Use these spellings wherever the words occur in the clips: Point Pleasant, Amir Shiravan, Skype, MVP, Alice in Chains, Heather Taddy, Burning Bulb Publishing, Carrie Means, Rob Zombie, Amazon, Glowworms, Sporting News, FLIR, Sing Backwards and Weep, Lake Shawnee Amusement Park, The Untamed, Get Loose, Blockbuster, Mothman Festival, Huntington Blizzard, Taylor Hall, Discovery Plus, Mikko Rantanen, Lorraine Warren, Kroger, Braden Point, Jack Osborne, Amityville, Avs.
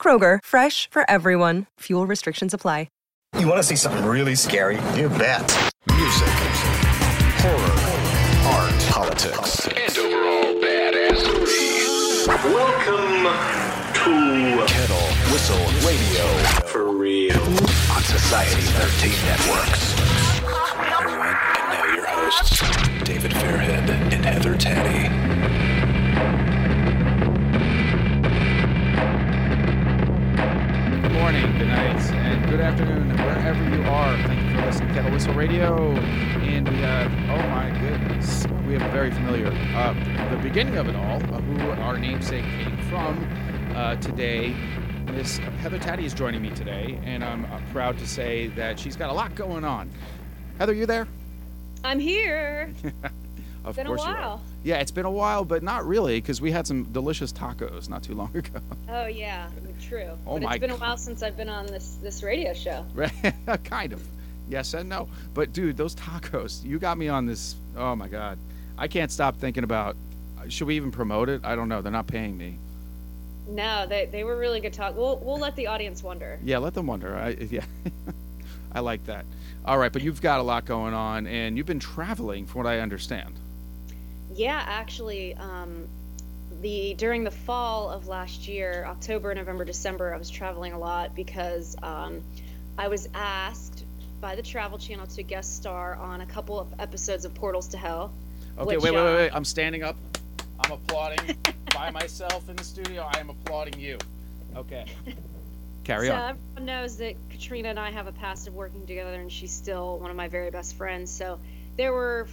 Kroger, fresh for everyone. Fuel restrictions apply. You want to see something really scary? You bet. Music, horror, art, politics, and overall badassery. Welcome to Kettle Whistle Radio. For real. On Society 13 Networks. Everyone, and now your hosts, David Fairhead and Heather Taddy. Good morning, good night, and good afternoon, wherever you are. Thank you for listening to Kettle Whistle Radio. And we have, oh my goodness, we have a very familiar, the beginning of it all, who our namesake came from today. Miss Heather Taddy is joining me today, and I'm proud to say that she's got a lot going on. Heather, you there? I'm here. Of been course a while. Yeah, it's been a while, but not really, because we had some delicious tacos not too long ago. Oh yeah, true. Oh, but it's been a while since I've been on this radio show. Kind of. Yes and no. But dude, those tacos, you got me on this. Oh my God, I can't stop thinking about. Should we even promote it? I don't know. They're not paying me. No, they were really good tacos. We'll let the audience wonder. Yeah, let them wonder. I like that. All right, but you've got a lot going on, and you've been traveling, from what I understand. Yeah, actually, during the fall of last year, October, November, December, I was traveling a lot because I was asked by the Travel Channel to guest star on a couple of episodes of Portals to Hell. Okay, which, wait. I'm standing up. I'm applauding by myself in the studio. I am applauding you. Okay. Carry on. So everyone knows that Katrina and I have a past of working together, and she's still one of my very best friends. So there were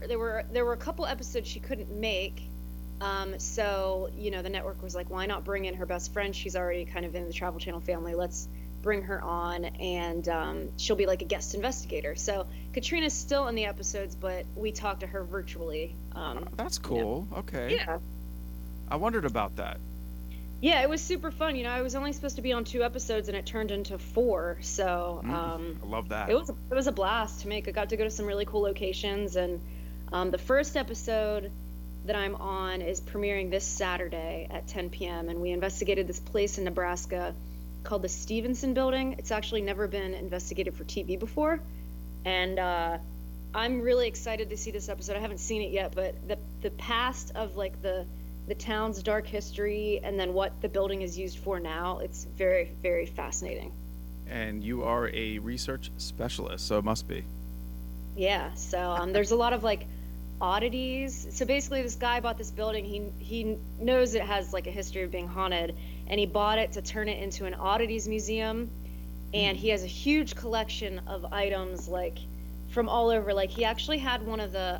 a couple episodes she couldn't make. So, you know, the network was like, why not bring in her best friend? She's already kind of in the Travel Channel family. Let's bring her on, and she'll be like a guest investigator. So Katrina's still in the episodes, but we talk to her virtually. That's cool. You know. Okay. Yeah. I wondered about that. Yeah, it was super fun. You know, I was only supposed to be on 2 episodes, and it turned into 4. So I love that. It was a blast to make. I got to go to some really cool locations, and the first episode that I'm on is premiering this Saturday at 10 p.m. And we investigated this place in Nebraska called the Stevenson Building. It's actually never been investigated for TV before, and I'm really excited to see this episode. I haven't seen it yet, but the past of like the town's dark history, and then what the building is used for now. It's very, very fascinating. And you are a research specialist, so it must be. Yeah, so there's a lot of like oddities. So basically this guy bought this building. He knows it has like a history of being haunted, and he bought it to turn it into an oddities museum. And he has a huge collection of items like from all over. Like he actually had one of the,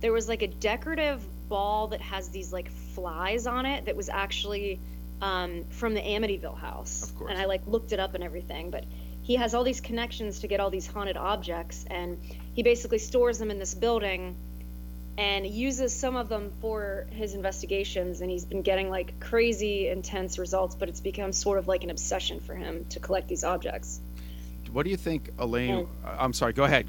there was like a decorative ball that has these like flies on it that was actually from the Amityville house. Of course. And I like looked it up and everything, but he has all these connections to get all these haunted objects, and he basically stores them in this building and uses some of them for his investigations, and he's been getting like crazy intense results, but it's become sort of like an obsession for him to collect these objects. What do you think, Elaine? I'm sorry, go ahead.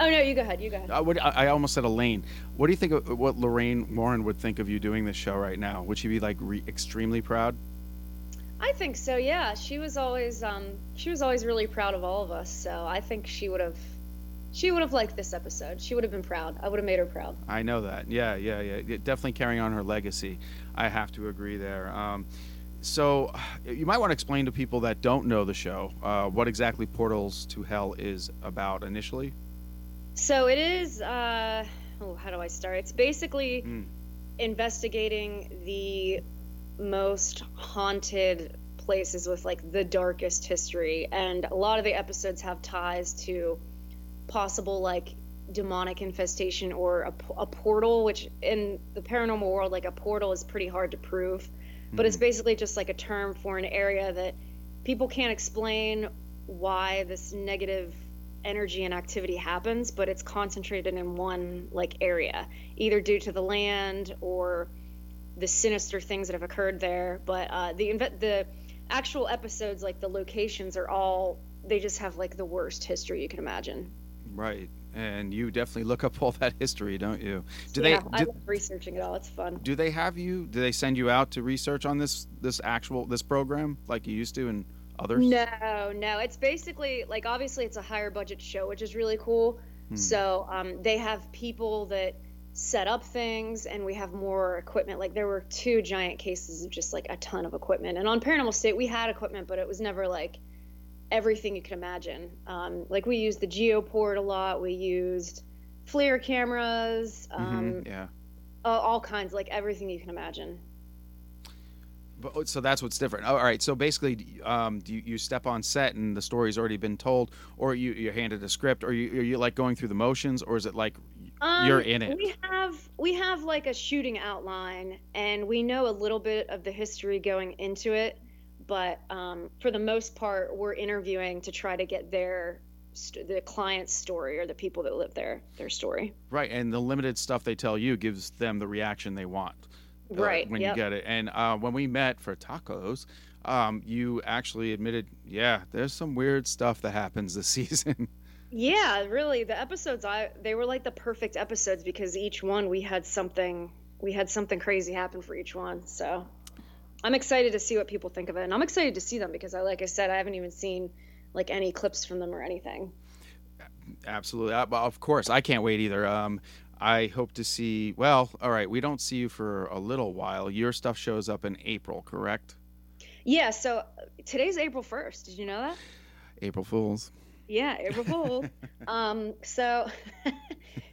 Oh, no, you go ahead. I almost said Elaine. What do you think of what Lorraine Warren would think of you doing this show right now? Would she be like extremely proud? I think so, yeah. She was always really proud of all of us, so I think she would have liked this episode. She would have been proud. I would have made her proud. I know that. Yeah. Definitely carrying on her legacy. I have to agree there. So you might want to explain to people that don't know the show what exactly Portals to Hell is about initially. So it is, how do I start? It's basically investigating the most haunted places with like the darkest history. And a lot of the episodes have ties to possible like demonic infestation or a portal, which in the paranormal world, like a portal is pretty hard to prove, but it's basically just like a term for an area that people can't explain why this negative energy and activity happens, but it's concentrated in one like area, either due to the land or the sinister things that have occurred there. But the actual episodes, like the locations, are all, they just have like the worst history you can imagine. Right. And you definitely look up all that history, don't you? I love researching it all. It's fun. Do they send you out to research on this program like you used to and others? No. It's basically like, obviously it's a higher budget show, which is really cool. So they have people that set up things, and we have more equipment. Like there were two giant cases of just like a ton of equipment. And on Paranormal State, we had equipment, but it was never like everything you can imagine. Like we used the geoport a lot. We used FLIR cameras, all kinds, like everything you can imagine. But so that's what's different. All right. So basically, you step on set and the story's already been told, or you're handed a script, or are you like going through the motions, or is it like you're in it? We have like a shooting outline, and we know a little bit of the history going into it. But for the most part, we're interviewing to try to get the client's story, or the people that live there, their story. Right, and the limited stuff they tell you gives them the reaction they want. Right. When you get it. And when we met for tacos, you actually admitted, yeah, there's some weird stuff that happens this season. Yeah, really. The episodes, they were like the perfect episodes, because each one we had something crazy happen for each one. So I'm excited to see what people think of it, and I'm excited to see them, because I haven't even seen like any clips from them or anything. Absolutely. Of course. I can't wait either. I hope to see, well, all right, we don't see you for a little while. Your stuff shows up in April, correct? Yeah, so today's April 1st. Did you know that? April Fools. Yeah, April Fools.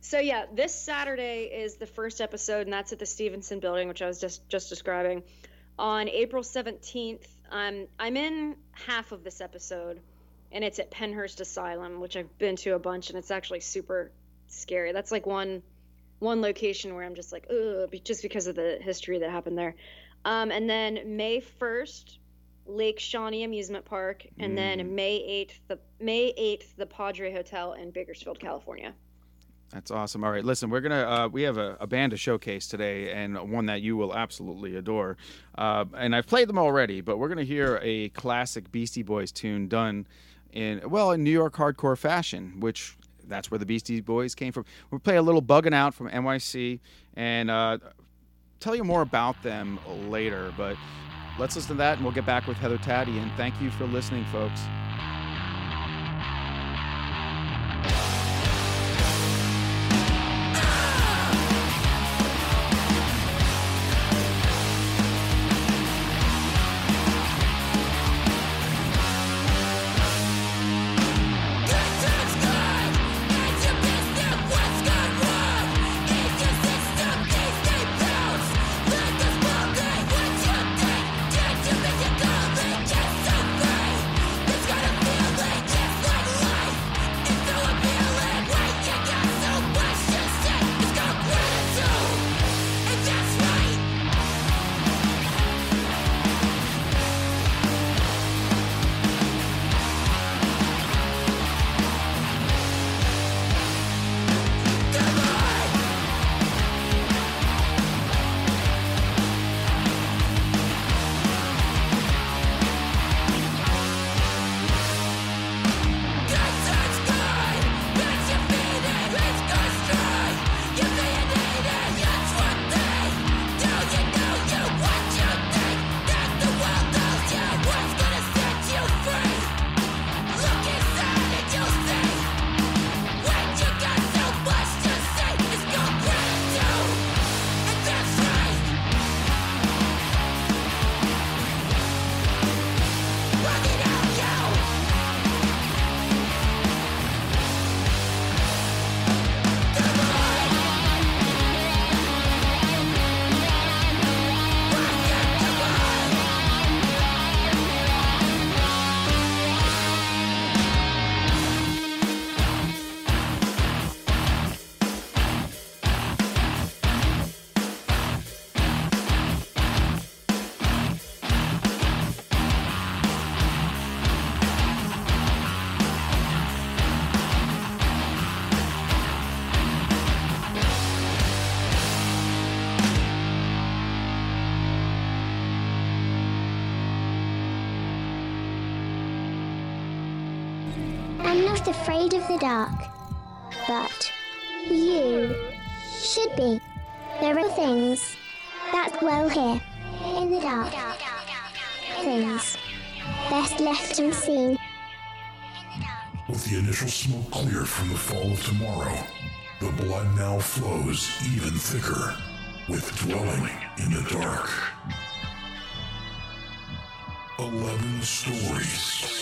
So yeah, this Saturday is the first episode, and that's at the Stevenson Building, which I was just describing. On April 17th, I'm in half of this episode, and it's at Pennhurst Asylum, which I've been to a bunch, and it's actually super scary. That's like one location where I'm just like, ugh, just because of the history that happened there. And then May 1st, Lake Shawnee Amusement Park, and then May 8th, the Padre Hotel in Bakersfield, California. That's awesome. All right, listen, we're gonna we have a band to showcase today, and one that you will absolutely adore. And I've played them already, but we're gonna hear a classic Beastie Boys tune done in New York hardcore fashion, which. That's where the Beastie Boys came from. We'll play a little Buggin' Out from NYC and tell you more about them later. But let's listen to that, and we'll get back with Heather Taddy. And thank you for listening, folks. I'm not afraid of the dark, but you should be. There are things that dwell here in the dark. Things best left unseen. With the initial smoke cleared from the fall of tomorrow, the blood now flows even thicker with dwelling in the dark. 11 stories.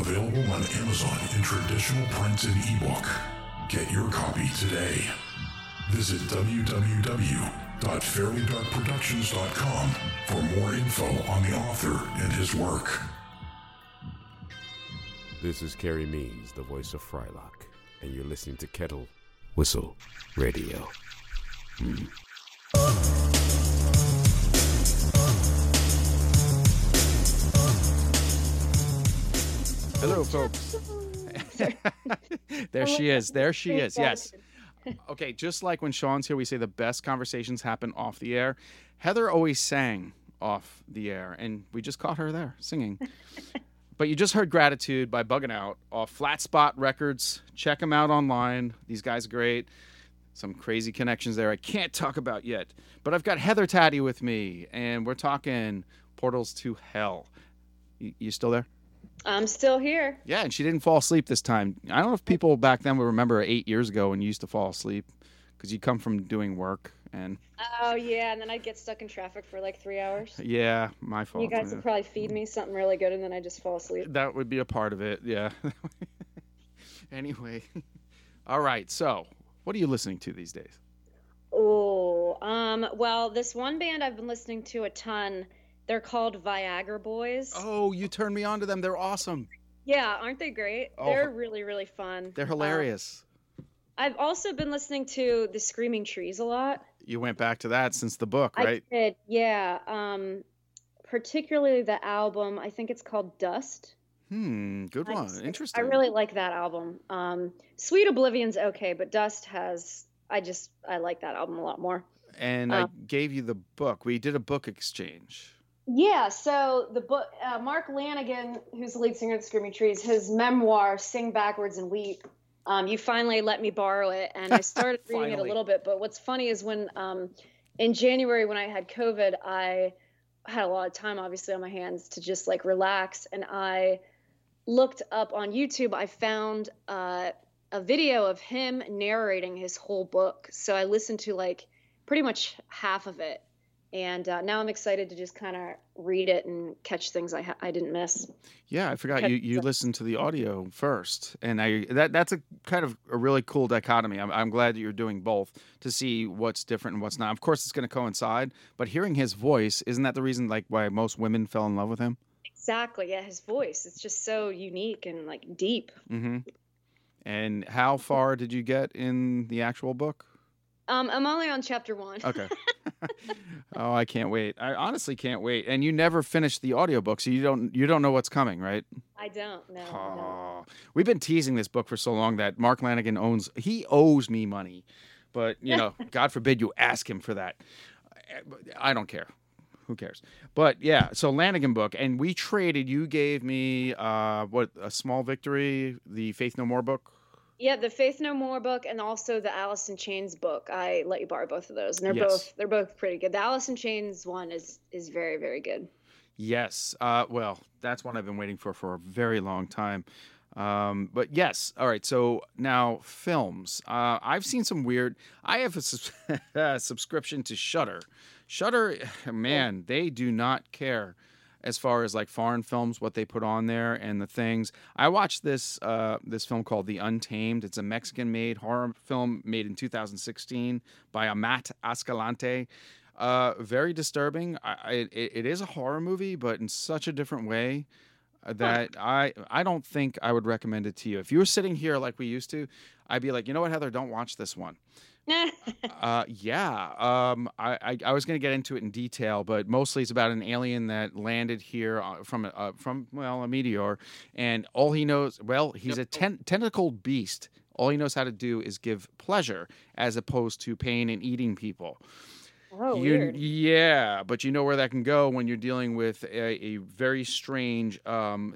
Available on Amazon in traditional print and ebook. Get your copy today. Visit www.fairlydarkproductions.com for more info on the author and his work. This is Carrie Means, the voice of Frylock, and you're listening to Kettle Whistle Radio. Hello, folks. There she is. Yes. Okay, just like when Sean's here, we say the best conversations happen off the air. Heather always sang off the air, and we just caught her there singing. But you just heard Gratitude by Buggin' Out off Flat Spot Records. Check them out online. These guys are great. Some crazy connections there I can't talk about yet. But I've got Heather Taddy with me, and we're talking Portals to Hell. You still there? I'm still here. Yeah, and she didn't fall asleep this time. I don't know if people back then would remember 8 years ago when you used to fall asleep because you come from doing work. Oh, yeah, and then I'd get stuck in traffic for like 3 hours. Yeah, my fault. You guys would probably feed me something really good, and then I just fall asleep. That would be a part of it, yeah. Anyway. All right, so what are you listening to these days? Well, this one band I've been listening to a ton. They're called Viagra Boys. Oh, you turned me on to them. They're awesome. Yeah, aren't they great? Oh, they're really, really fun. They're hilarious. I've also been listening to the Screaming Trees a lot. You went back to that since the book, right? I did, yeah. Particularly the album, I think it's called Dust. Good one. Interesting. I really like that album. Sweet Oblivion's okay, but Dust has, I like that album a lot more. And I gave you the book. We did a book exchange. Yeah, so the book, Mark Lanegan, who's the lead singer of Screaming Trees, his memoir, Sing Backwards and Weep, you finally let me borrow it, and I started reading it a little bit, but what's funny is when, in January when I had COVID, I had a lot of time, obviously, on my hands to just, like, relax, and I looked up on YouTube, I found a video of him narrating his whole book, so I listened to, like, pretty much half of it. And now I'm excited to just kind of read it and catch things I didn't miss. Yeah, I forgot you listened to the audio first, and that's a kind of a really cool dichotomy. I'm glad that you're doing both to see what's different and what's not. Of course, it's going to coincide, but hearing his voice, isn't that the reason like why most women fell in love with him? Exactly. Yeah, his voice. It's just so unique and like deep. Mm-hmm. And how far did you get in the actual book? I'm only on chapter 1. Okay. Oh, I can't wait. I honestly can't wait. And you never finished the audiobook, so you don't know what's coming, right? I don't know. Oh. We've been teasing this book for so long that Mark Lanegan owes me money. But, you know, God forbid you ask him for that. I don't care. Who cares? But, yeah, so Lanegan book. And we traded. You gave me, A Small Victory, the Faith No More book. Yeah, the Faith No More book and also the Alice in Chains book. I let you borrow both of those, and they're both pretty good. The Alice in Chains one is very, very good. Yes, well, that's one I've been waiting for a very long time. But yes, all right. So now films. I've seen some weird. I have a subscription to Shudder. Shudder, man, they do not care as far as like foreign films, what they put on there and the things. I watched this film called The Untamed. It's a Mexican-made horror film made in 2016 by Amat Escalante. Very disturbing. It is a horror movie, but in such a different way. that I don't think I would recommend it to you. If you were sitting here like we used to, I'd be like, you know what, Heather, don't watch this one. I was going to get into it in detail, but mostly it's about an alien that landed here from a meteor, and all he knows, he's a tentacled beast. All he knows how to do is give pleasure as opposed to pain and eating people. Oh, weird. Yeah, but you know where that can go when you're dealing with a very strange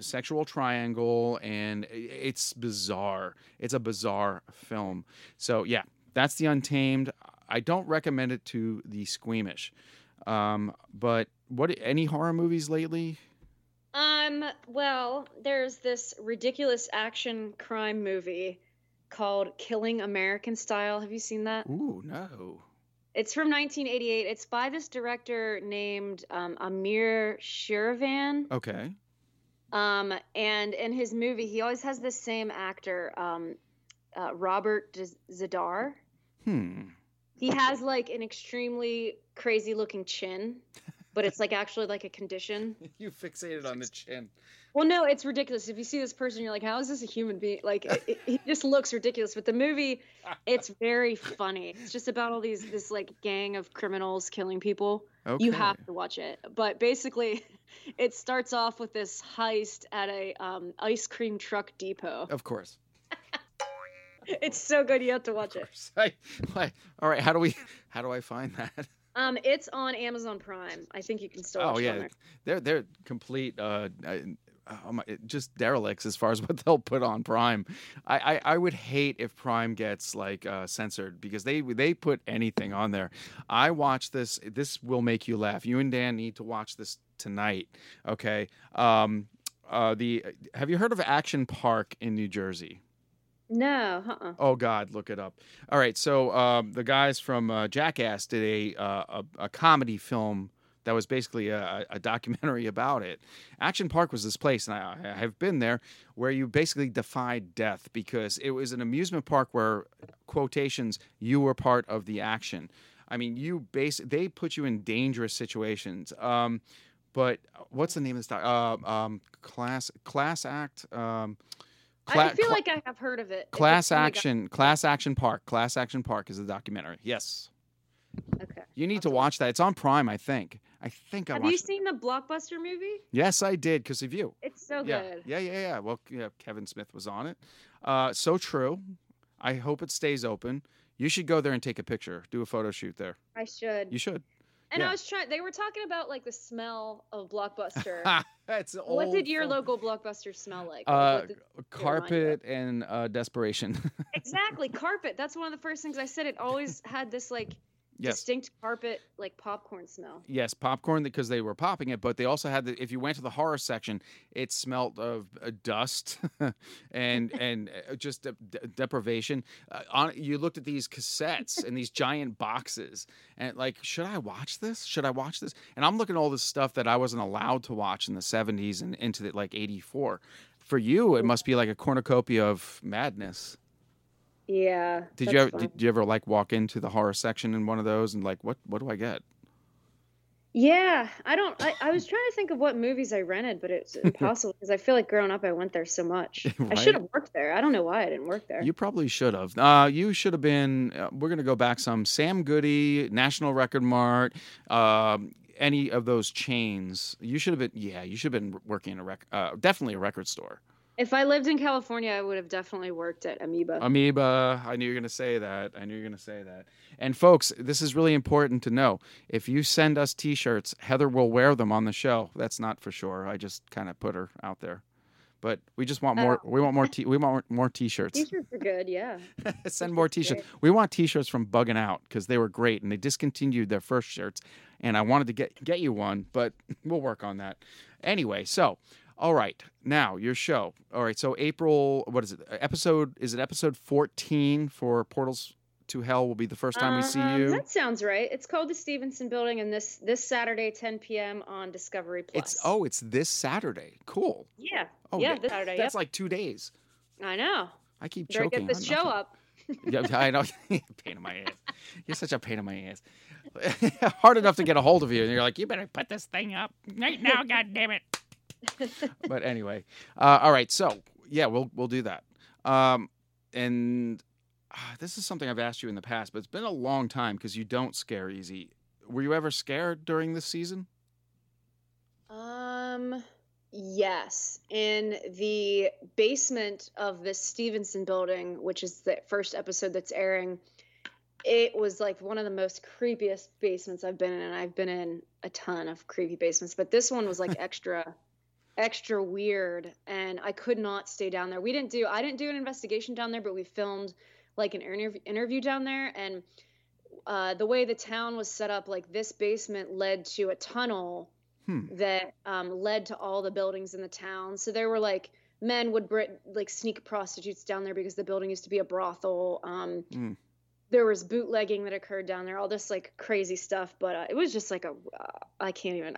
sexual triangle, and it's bizarre. It's a bizarre film. So, yeah, that's The Untamed. I don't recommend it to the squeamish. But any horror movies lately? Well, there's this ridiculous action crime movie called Killing American Style. Have you seen that? Ooh, no. It's from 1988. It's by this director named Amir Shiravan. Okay. And in his movie, he always has this same actor, Robert Zadar. He has like an extremely crazy looking chin, but it's like actually like a condition. You fixated on the chin. Well, no, it's ridiculous. If you see this person, you're like, how is this a human being? Like, he just looks ridiculous. But the movie, it's very funny. It's just about all this like gang of criminals killing people. Okay. You have to watch it. But basically, it starts off with this heist at a ice cream truck depot. Of course. It's so good. You have to watch it. All right. How do I find that? It's on Amazon Prime. I think you can still watch it. Oh, yeah. They're complete just derelicts as far as what they'll put on Prime. I would hate if Prime gets like censored, because they put anything on there. I watched this. This will make you laugh. You and Dan need to watch this tonight. Okay. Have you heard of Action Park in New Jersey? No. Uh-uh. Oh, God. Look it up. All right. So the guys from Jackass did a comedy film that was basically a documentary about it. Action Park was this place, and I have been there, where you basically defied death, because it was an amusement park where, quotations, you were part of the action. I mean, they put you in dangerous situations. But what's the name of this Class Act? I feel like I have heard of it. Class Action Park is a documentary. Yes. Okay. You need to watch that. It's on Prime, I think. Have you seen the Blockbuster movie? Yes, I did, because of you. It's so good. Yeah. Well, yeah, Kevin Smith was on it. So true. I hope it stays open. You should go there and take a picture. Do a photo shoot there. I should. You should. And yeah. They were talking about like the smell of Blockbuster. What did your local Blockbuster smell like? Carpet and desperation. Exactly, carpet. That's one of the first things I said. It always had this like distinct carpet, like popcorn smell. Yes, popcorn, because they were popping it, but they also had if you went to the horror section, it smelled of dust and just deprivation. You looked at these cassettes and these giant boxes, and like, should I watch this? Should I watch this? And I'm looking at all this stuff that I wasn't allowed to watch in the 70s and into the, like, 84. For you, it must be like a cornucopia of madness. Yeah. Did you ever like walk into the horror section in one of those and like, what do I get? Yeah, I was trying to think of what movies I rented, but it's impossible because I feel like growing up I went there so much. Right? I should have worked there. I don't know why I didn't work there. You probably should have. You should have been. We're gonna go back some. Sam Goody, National Record Mart, any of those chains. You should have been. Yeah, you should have been working in definitely a record store. If I lived in California, I would have definitely worked at Amoeba. I knew you were going to say that. And folks, this is really important to know. If you send us T-shirts, Heather will wear them on the show. That's not for sure. I just kind of put her out there. But we just want more. We want more T-shirts. T-shirts are good, yeah. Send more T-shirts. We want T-shirts from Buggin' Out because they were great, and they discontinued their first shirts. And I wanted to get you one, but we'll work on that. Anyway, so. All right, now your show. All right, so April, what is it? Episode 14 for Portals to Hell will be the first time we see you. That sounds right. It's called the Stevenson Building, and this Saturday, 10 p.m. on Discovery Plus. It's this Saturday. Cool. Yeah. Oh, yeah, this Saturday. That's like 2 days. I know. I keep choking. Better get this show up. Yeah, I know. Pain in my ass. You're such a pain in my ass. Hard enough to get a hold of you, and you're like, you better put this thing up right now, goddammit. But anyway, all right. So yeah, we'll do that. And this is something I've asked you in the past, but it's been a long time because you don't scare easy. Were you ever scared during this season? Yes. In the basement of the Stevenson Building, which is the first episode that's airing, it was like one of the most creepiest basements I've been in, and I've been in a ton of creepy basements, but this one was like extra weird, and I could not stay down there. I didn't do an investigation down there, but we filmed like an interview down there, and the way the town was set up, like this basement led to a tunnel that led to all the buildings in the town. So there were like men would like sneak prostitutes down there because the building used to be a brothel. There was bootlegging that occurred down there, all this like crazy stuff. But it was just like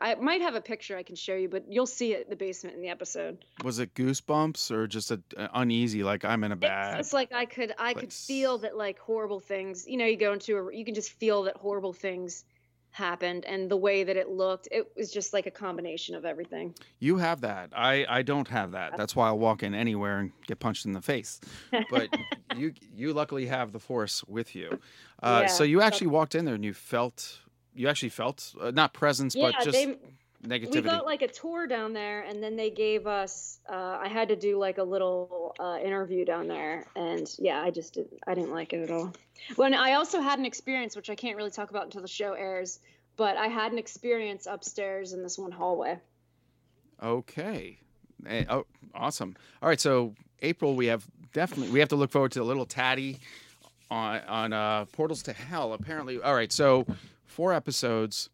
I might have a picture I can show you, but you'll see it, the basement in the episode. Was it goosebumps or just an uneasy, like I'm in a bad? It's like I could feel that like horrible things, you know, you can just feel that horrible things happened, and the way that it looked, it was just like a combination of everything. You have that. I don't have that. That's why I'll walk in anywhere and get punched in the face. But you luckily have the force with you. So you actually walked in there and you actually felt not presence, but just negativity. We got like a tour down there, and then they gave us, I had to do like a little interview down there, and I didn't like it at all. When I also had an experience, which I can't really talk about until the show airs, but I had an experience upstairs in this one hallway. Okay. Oh, awesome. All right. So April, we have to look forward to a little Taddy on Portals to Hell, apparently. All right. So 4 episodes.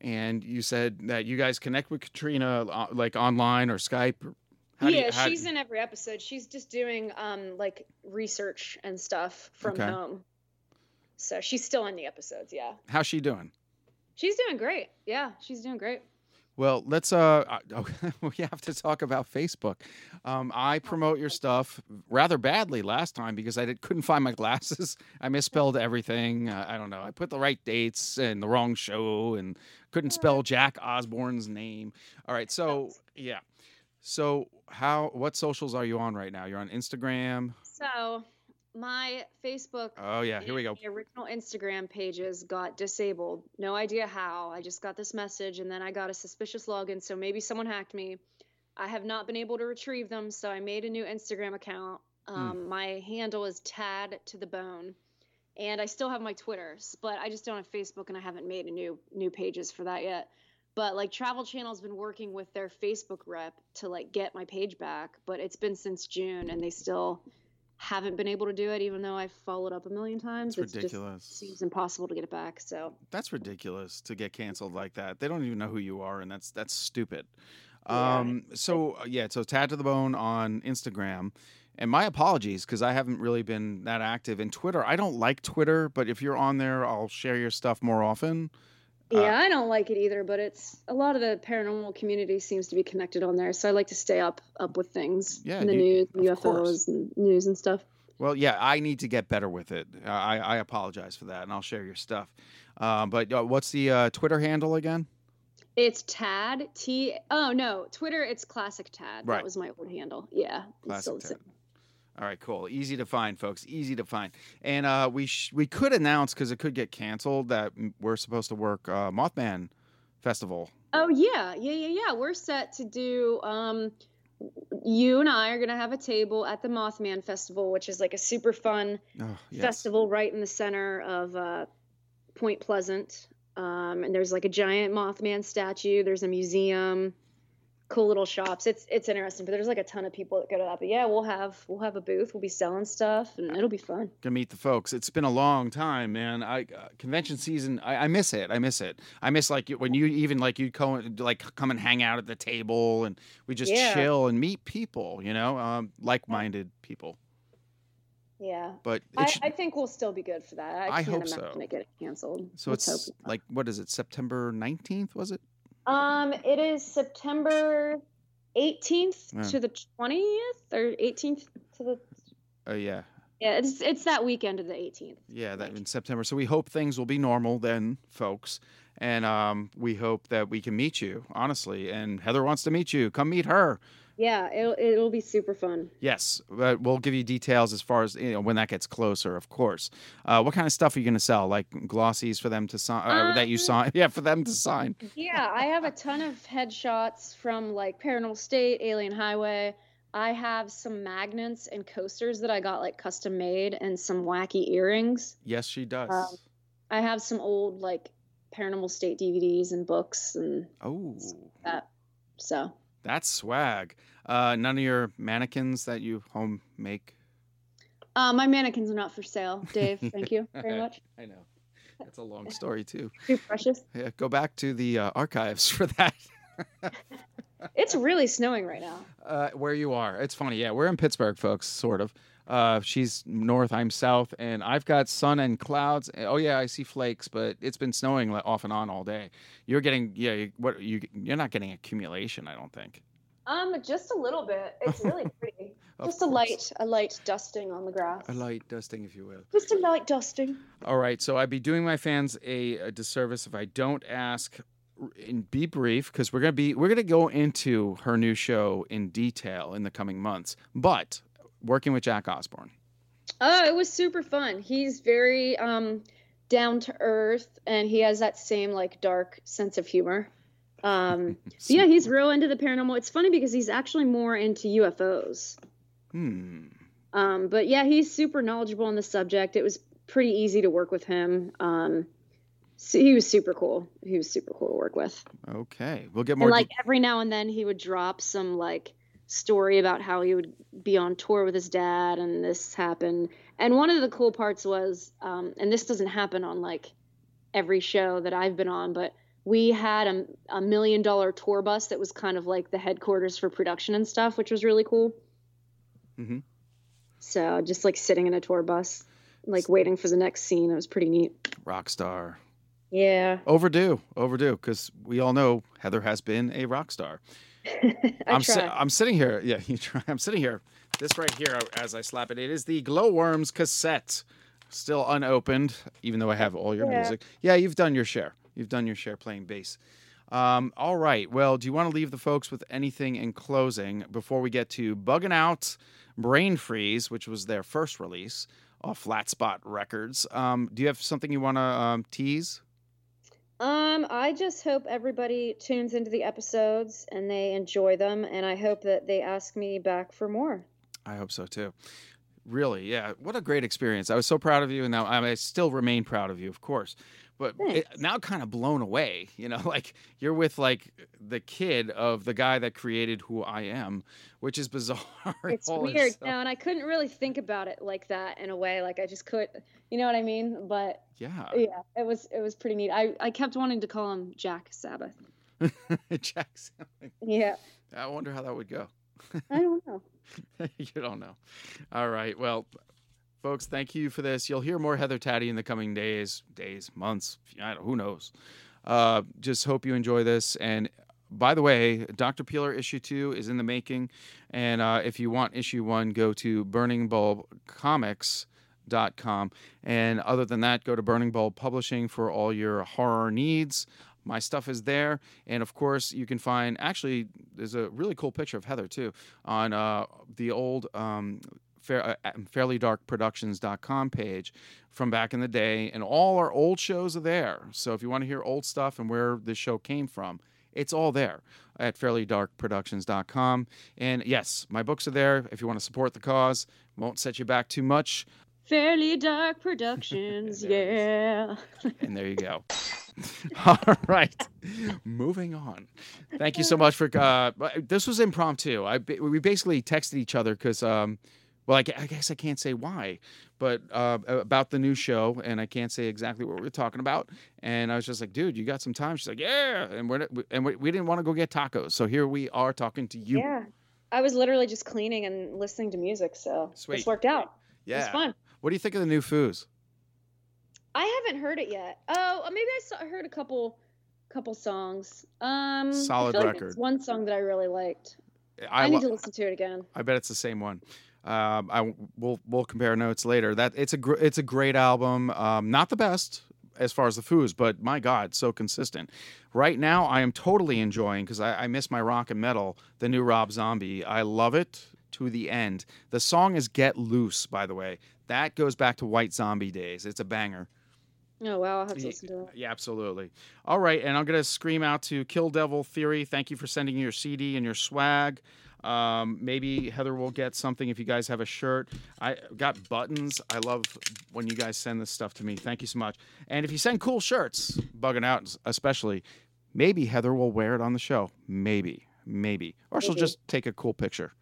And you said that you guys connect with Katrina, like online or Skype. She's in every episode. She's just doing like research and stuff from home. So she's still in the episodes. Yeah. How's she doing? She's doing great. Yeah, she's doing great. Well, let's we have to talk about Facebook. I promote your stuff rather badly last time because I couldn't find my glasses. I misspelled everything. I don't know. I put the right dates and the wrong show and couldn't spell Jack Osborne's name. All right. So, yeah. So what socials are you on right now? You're on Instagram. So my Facebook. Oh, yeah. Here we go. The original Instagram pages got disabled. No idea how. I just got this message, and then I got a suspicious login. So maybe someone hacked me. I have not been able to retrieve them. So I made a new Instagram account. My handle is Tad to the Bone, and I still have my Twitter, but I just don't have Facebook, and I haven't made a new pages for that yet. But like Travel Channel's been working with their Facebook rep to like get my page back, but it's been since June, and they still haven't been able to do it, even though I've followed up a million times. It's ridiculous. Just seems impossible to get it back. So that's ridiculous to get canceled like that. They don't even know who you are, and that's stupid. Yeah. So Tad to the Bone on Instagram. And my apologies, because I haven't really been that active in Twitter. I don't like Twitter, but if you're on there, I'll share your stuff more often. Yeah, I don't like it either, but it's a lot of the paranormal community seems to be connected on there, so I like to stay up with things, in the news, UFOs, and news and stuff. Well, yeah, I need to get better with it. I apologize for that, and I'll share your stuff. But what's the Twitter handle again? It's Tad T. Oh no, Twitter. It's Classic Tad. Right. That was my old handle. Yeah, Classic Tad. All right, cool. Easy to find, folks. Easy to find. And we could announce, because it could get canceled, that we're supposed to work Mothman Festival. Oh, yeah. We're set to do, you and I are going to have a table at the Mothman Festival, which is like a super fun festival right in the center of Point Pleasant. And there's like a giant Mothman statue. There's a museum. Cool little shops. It's interesting, but there's like a ton of people that go to that. But yeah, we'll have a booth. We'll be selling stuff, and it'll be fun. Gonna meet the folks. It's been a long time, man. Convention season. I miss it. I miss like when you even like you'd come and hang out at the table, and we just chill and meet people. You know, like-minded people. Yeah, but I think we'll still be good for that. I hope so. Gonna get it canceled. So it's like what is it? September 19th was it? It is September 18th to the 20th or 18th to the. Oh yeah. Yeah, it's that weekend of the 18th. Yeah, that in September. So we hope things will be normal then, folks. And we hope that we can meet you, honestly. And Heather wants to meet you. Come meet her. Yeah, it'll be super fun. Yes, but we'll give you details as far as, you know, when that gets closer, of course. What kind of stuff are you going to sell? Like glossies for them to sign, that you sign? Yeah, for them to sign. Yeah, I have a ton of headshots from like Paranormal State, Alien Highway. I have some magnets and coasters that I got like custom made, and some wacky earrings. Yes, she does. I have some old like Paranormal State DVDs and books and stuff like that. So. That's swag. None of your mannequins that you home make? My mannequins are not for sale, Dave. Thank you very much. I know. That's a long story, too. Too precious. Yeah, go back to the archives for that. It's really snowing right now. Where you are. It's funny. Yeah, we're in Pittsburgh, folks, sort of. She's north, I'm south, and I've got sun and clouds. Oh yeah, I see flakes, but it's been snowing off and on all day. You're getting, you're not getting accumulation, I don't think. Just a little bit. It's really pretty. Just a light dusting on the grass. A light dusting, if you will. Just a light dusting. All right, so I'd be doing my fans a disservice if I don't ask. And be brief, because we're gonna go into her new show in detail in the coming months, but. Working with Jack Osborne. Oh, it was super fun. He's very down to earth, and he has that same like dark sense of humor. Yeah, he's real into the paranormal. It's funny because he's actually more into UFOs. But yeah, he's super knowledgeable on the subject. It was pretty easy to work with him. So he was super cool. He was super cool to work with. Okay, we'll get more. And like every now and then, he would drop some like. Story about how he would be on tour with his dad and this happened. And one of the cool parts was, and this doesn't happen on like every show that I've been on, but we had a $1 million tour bus that was kind of like the headquarters for production and stuff, which was really cool. Mm-hmm. So just like sitting in a tour bus, like waiting for the next scene. It was pretty neat. Rock star. Yeah. Overdue. Because we all know Heather has been a rock star. I'm sitting here. Yeah, you try. I'm sitting here. This right here, as I slap it, it is the Glowworms cassette, still unopened, even though I have all your music. Yeah, you've done your share. You've done your share playing bass. All right. Well, do you want to leave the folks with anything in closing before we get to Buggin' Out, Brain Freeze, which was their first release off Flat Spot Records? Do you have something you want to tease? I just hope everybody tunes into the episodes and they enjoy them, and I hope that they ask me back for more. I hope so too. Really, yeah. What a great experience. I was so proud of you, and now I still remain proud of you, of course. But now kind of blown away, you know, like you're with like the kid of the guy that created who I am, which is bizarre. It's weird now, and I couldn't really think about it like that in a way. Like I just could, you know what I mean? But yeah, it was pretty neat. I kept wanting to call him Jack Sabbath. Jack Sabbath. Yeah. I wonder how that would go. I don't know. You don't know. All right. Well, folks, thank you for this. You'll hear more Heather Taddy in the coming days, months, who knows. Just hope you enjoy this. And by the way, Dr. Peeler Issue 2 is in the making. And if you want Issue 1, go to burningbulbcomics.com. And other than that, go to Burning Bulb Publishing for all your horror needs. My stuff is there. And, of course, you can find... Actually, there's a really cool picture of Heather, too, on the old... FairlyDarkProductions.com page from back in the day, and all our old shows are there. So if you want to hear old stuff and where this show came from, it's all there at FairlyDarkProductions.com. And yes, my books are there if you want to support the cause. Won't set you back too much. Fairly Dark Productions, yeah. And there you go. All right, moving on. Thank you so much for this was impromptu. We basically texted each other because. Well, I guess I can't say why, but about the new show, and I can't say exactly what we're talking about. And I was just like, dude, you got some time? She's like, yeah. And we didn't want to go get tacos. So here we are talking to you. Yeah. I was literally just cleaning and listening to music. So this worked out. Yeah. It was fun. What do you think of the new foos? I haven't heard it yet. Oh, maybe I heard a couple songs. Solid record. Like one song that I really liked. I need to listen to it again. I bet it's the same one. We'll compare notes later. It's a great album. Not the best, as far as the foods, but my God, so consistent. Right now, I am totally enjoying, because I miss my rock and metal, the new Rob Zombie. I love it to the end. The song is Get Loose, by the way. That goes back to White Zombie days. It's a banger. Oh, wow. I'll have to listen to that. Yeah, absolutely. All right. And I'm going to scream out to Kill Devil Theory. Thank you for sending your CD and your swag. Maybe Heather will get something if you guys have a shirt. I got buttons. I love when you guys send this stuff to me. Thank you so much. And if you send cool shirts, Buggin' Out especially, maybe Heather will wear it on the show. Maybe. Or she'll just take a cool picture.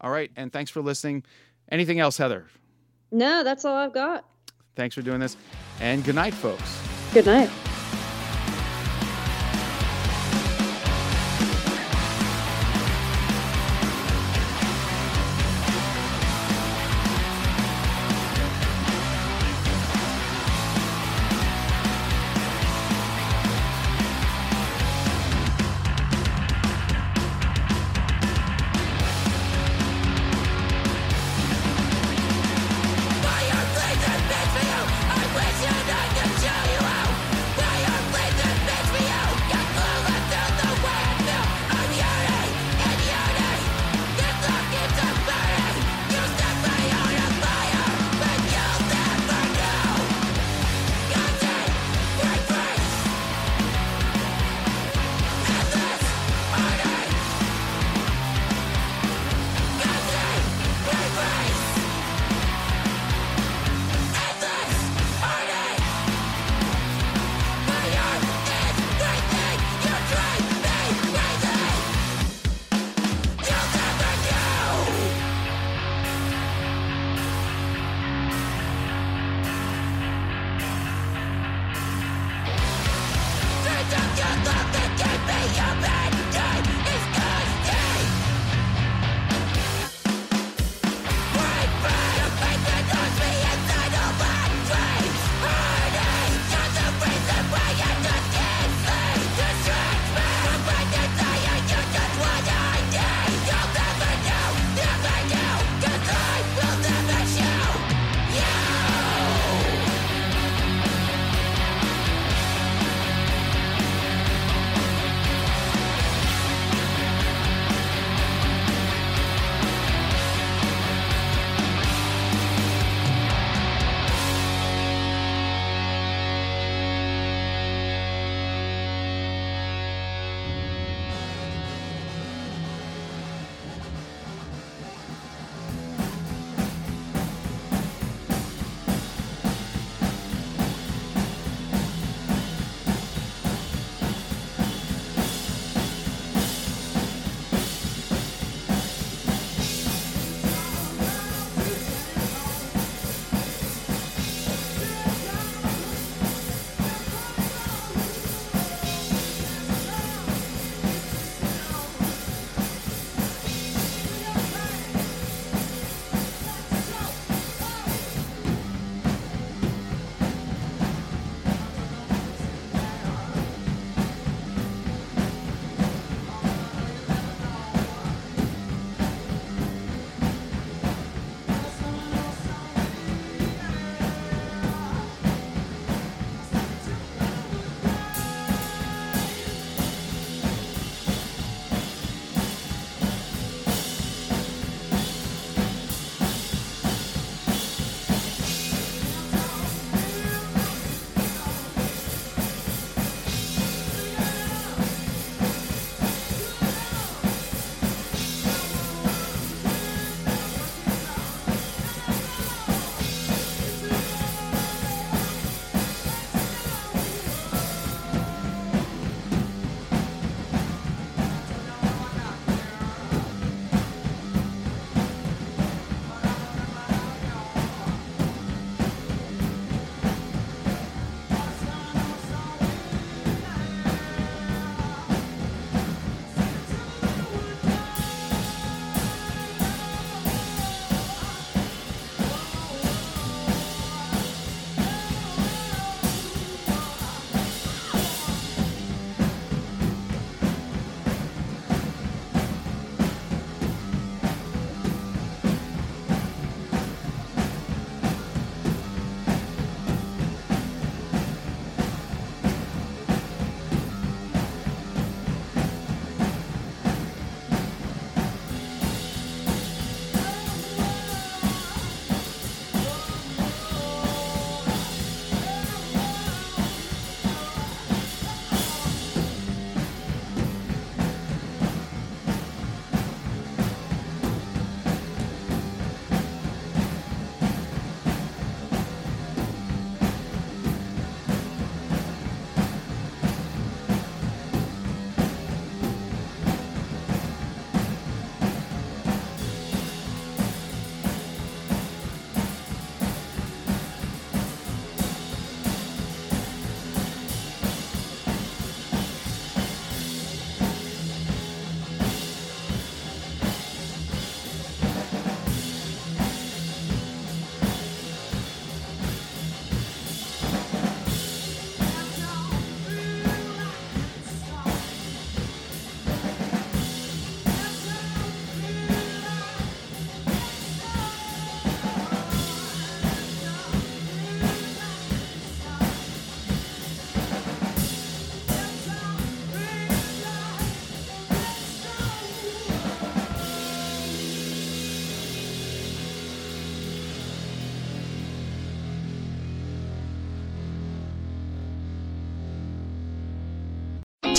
All right. And thanks for listening. Anything else, Heather? No, that's all I've got. Thanks for doing this. And good night, folks. Good night. Why you think that bitch for you? I wish you I could show you how.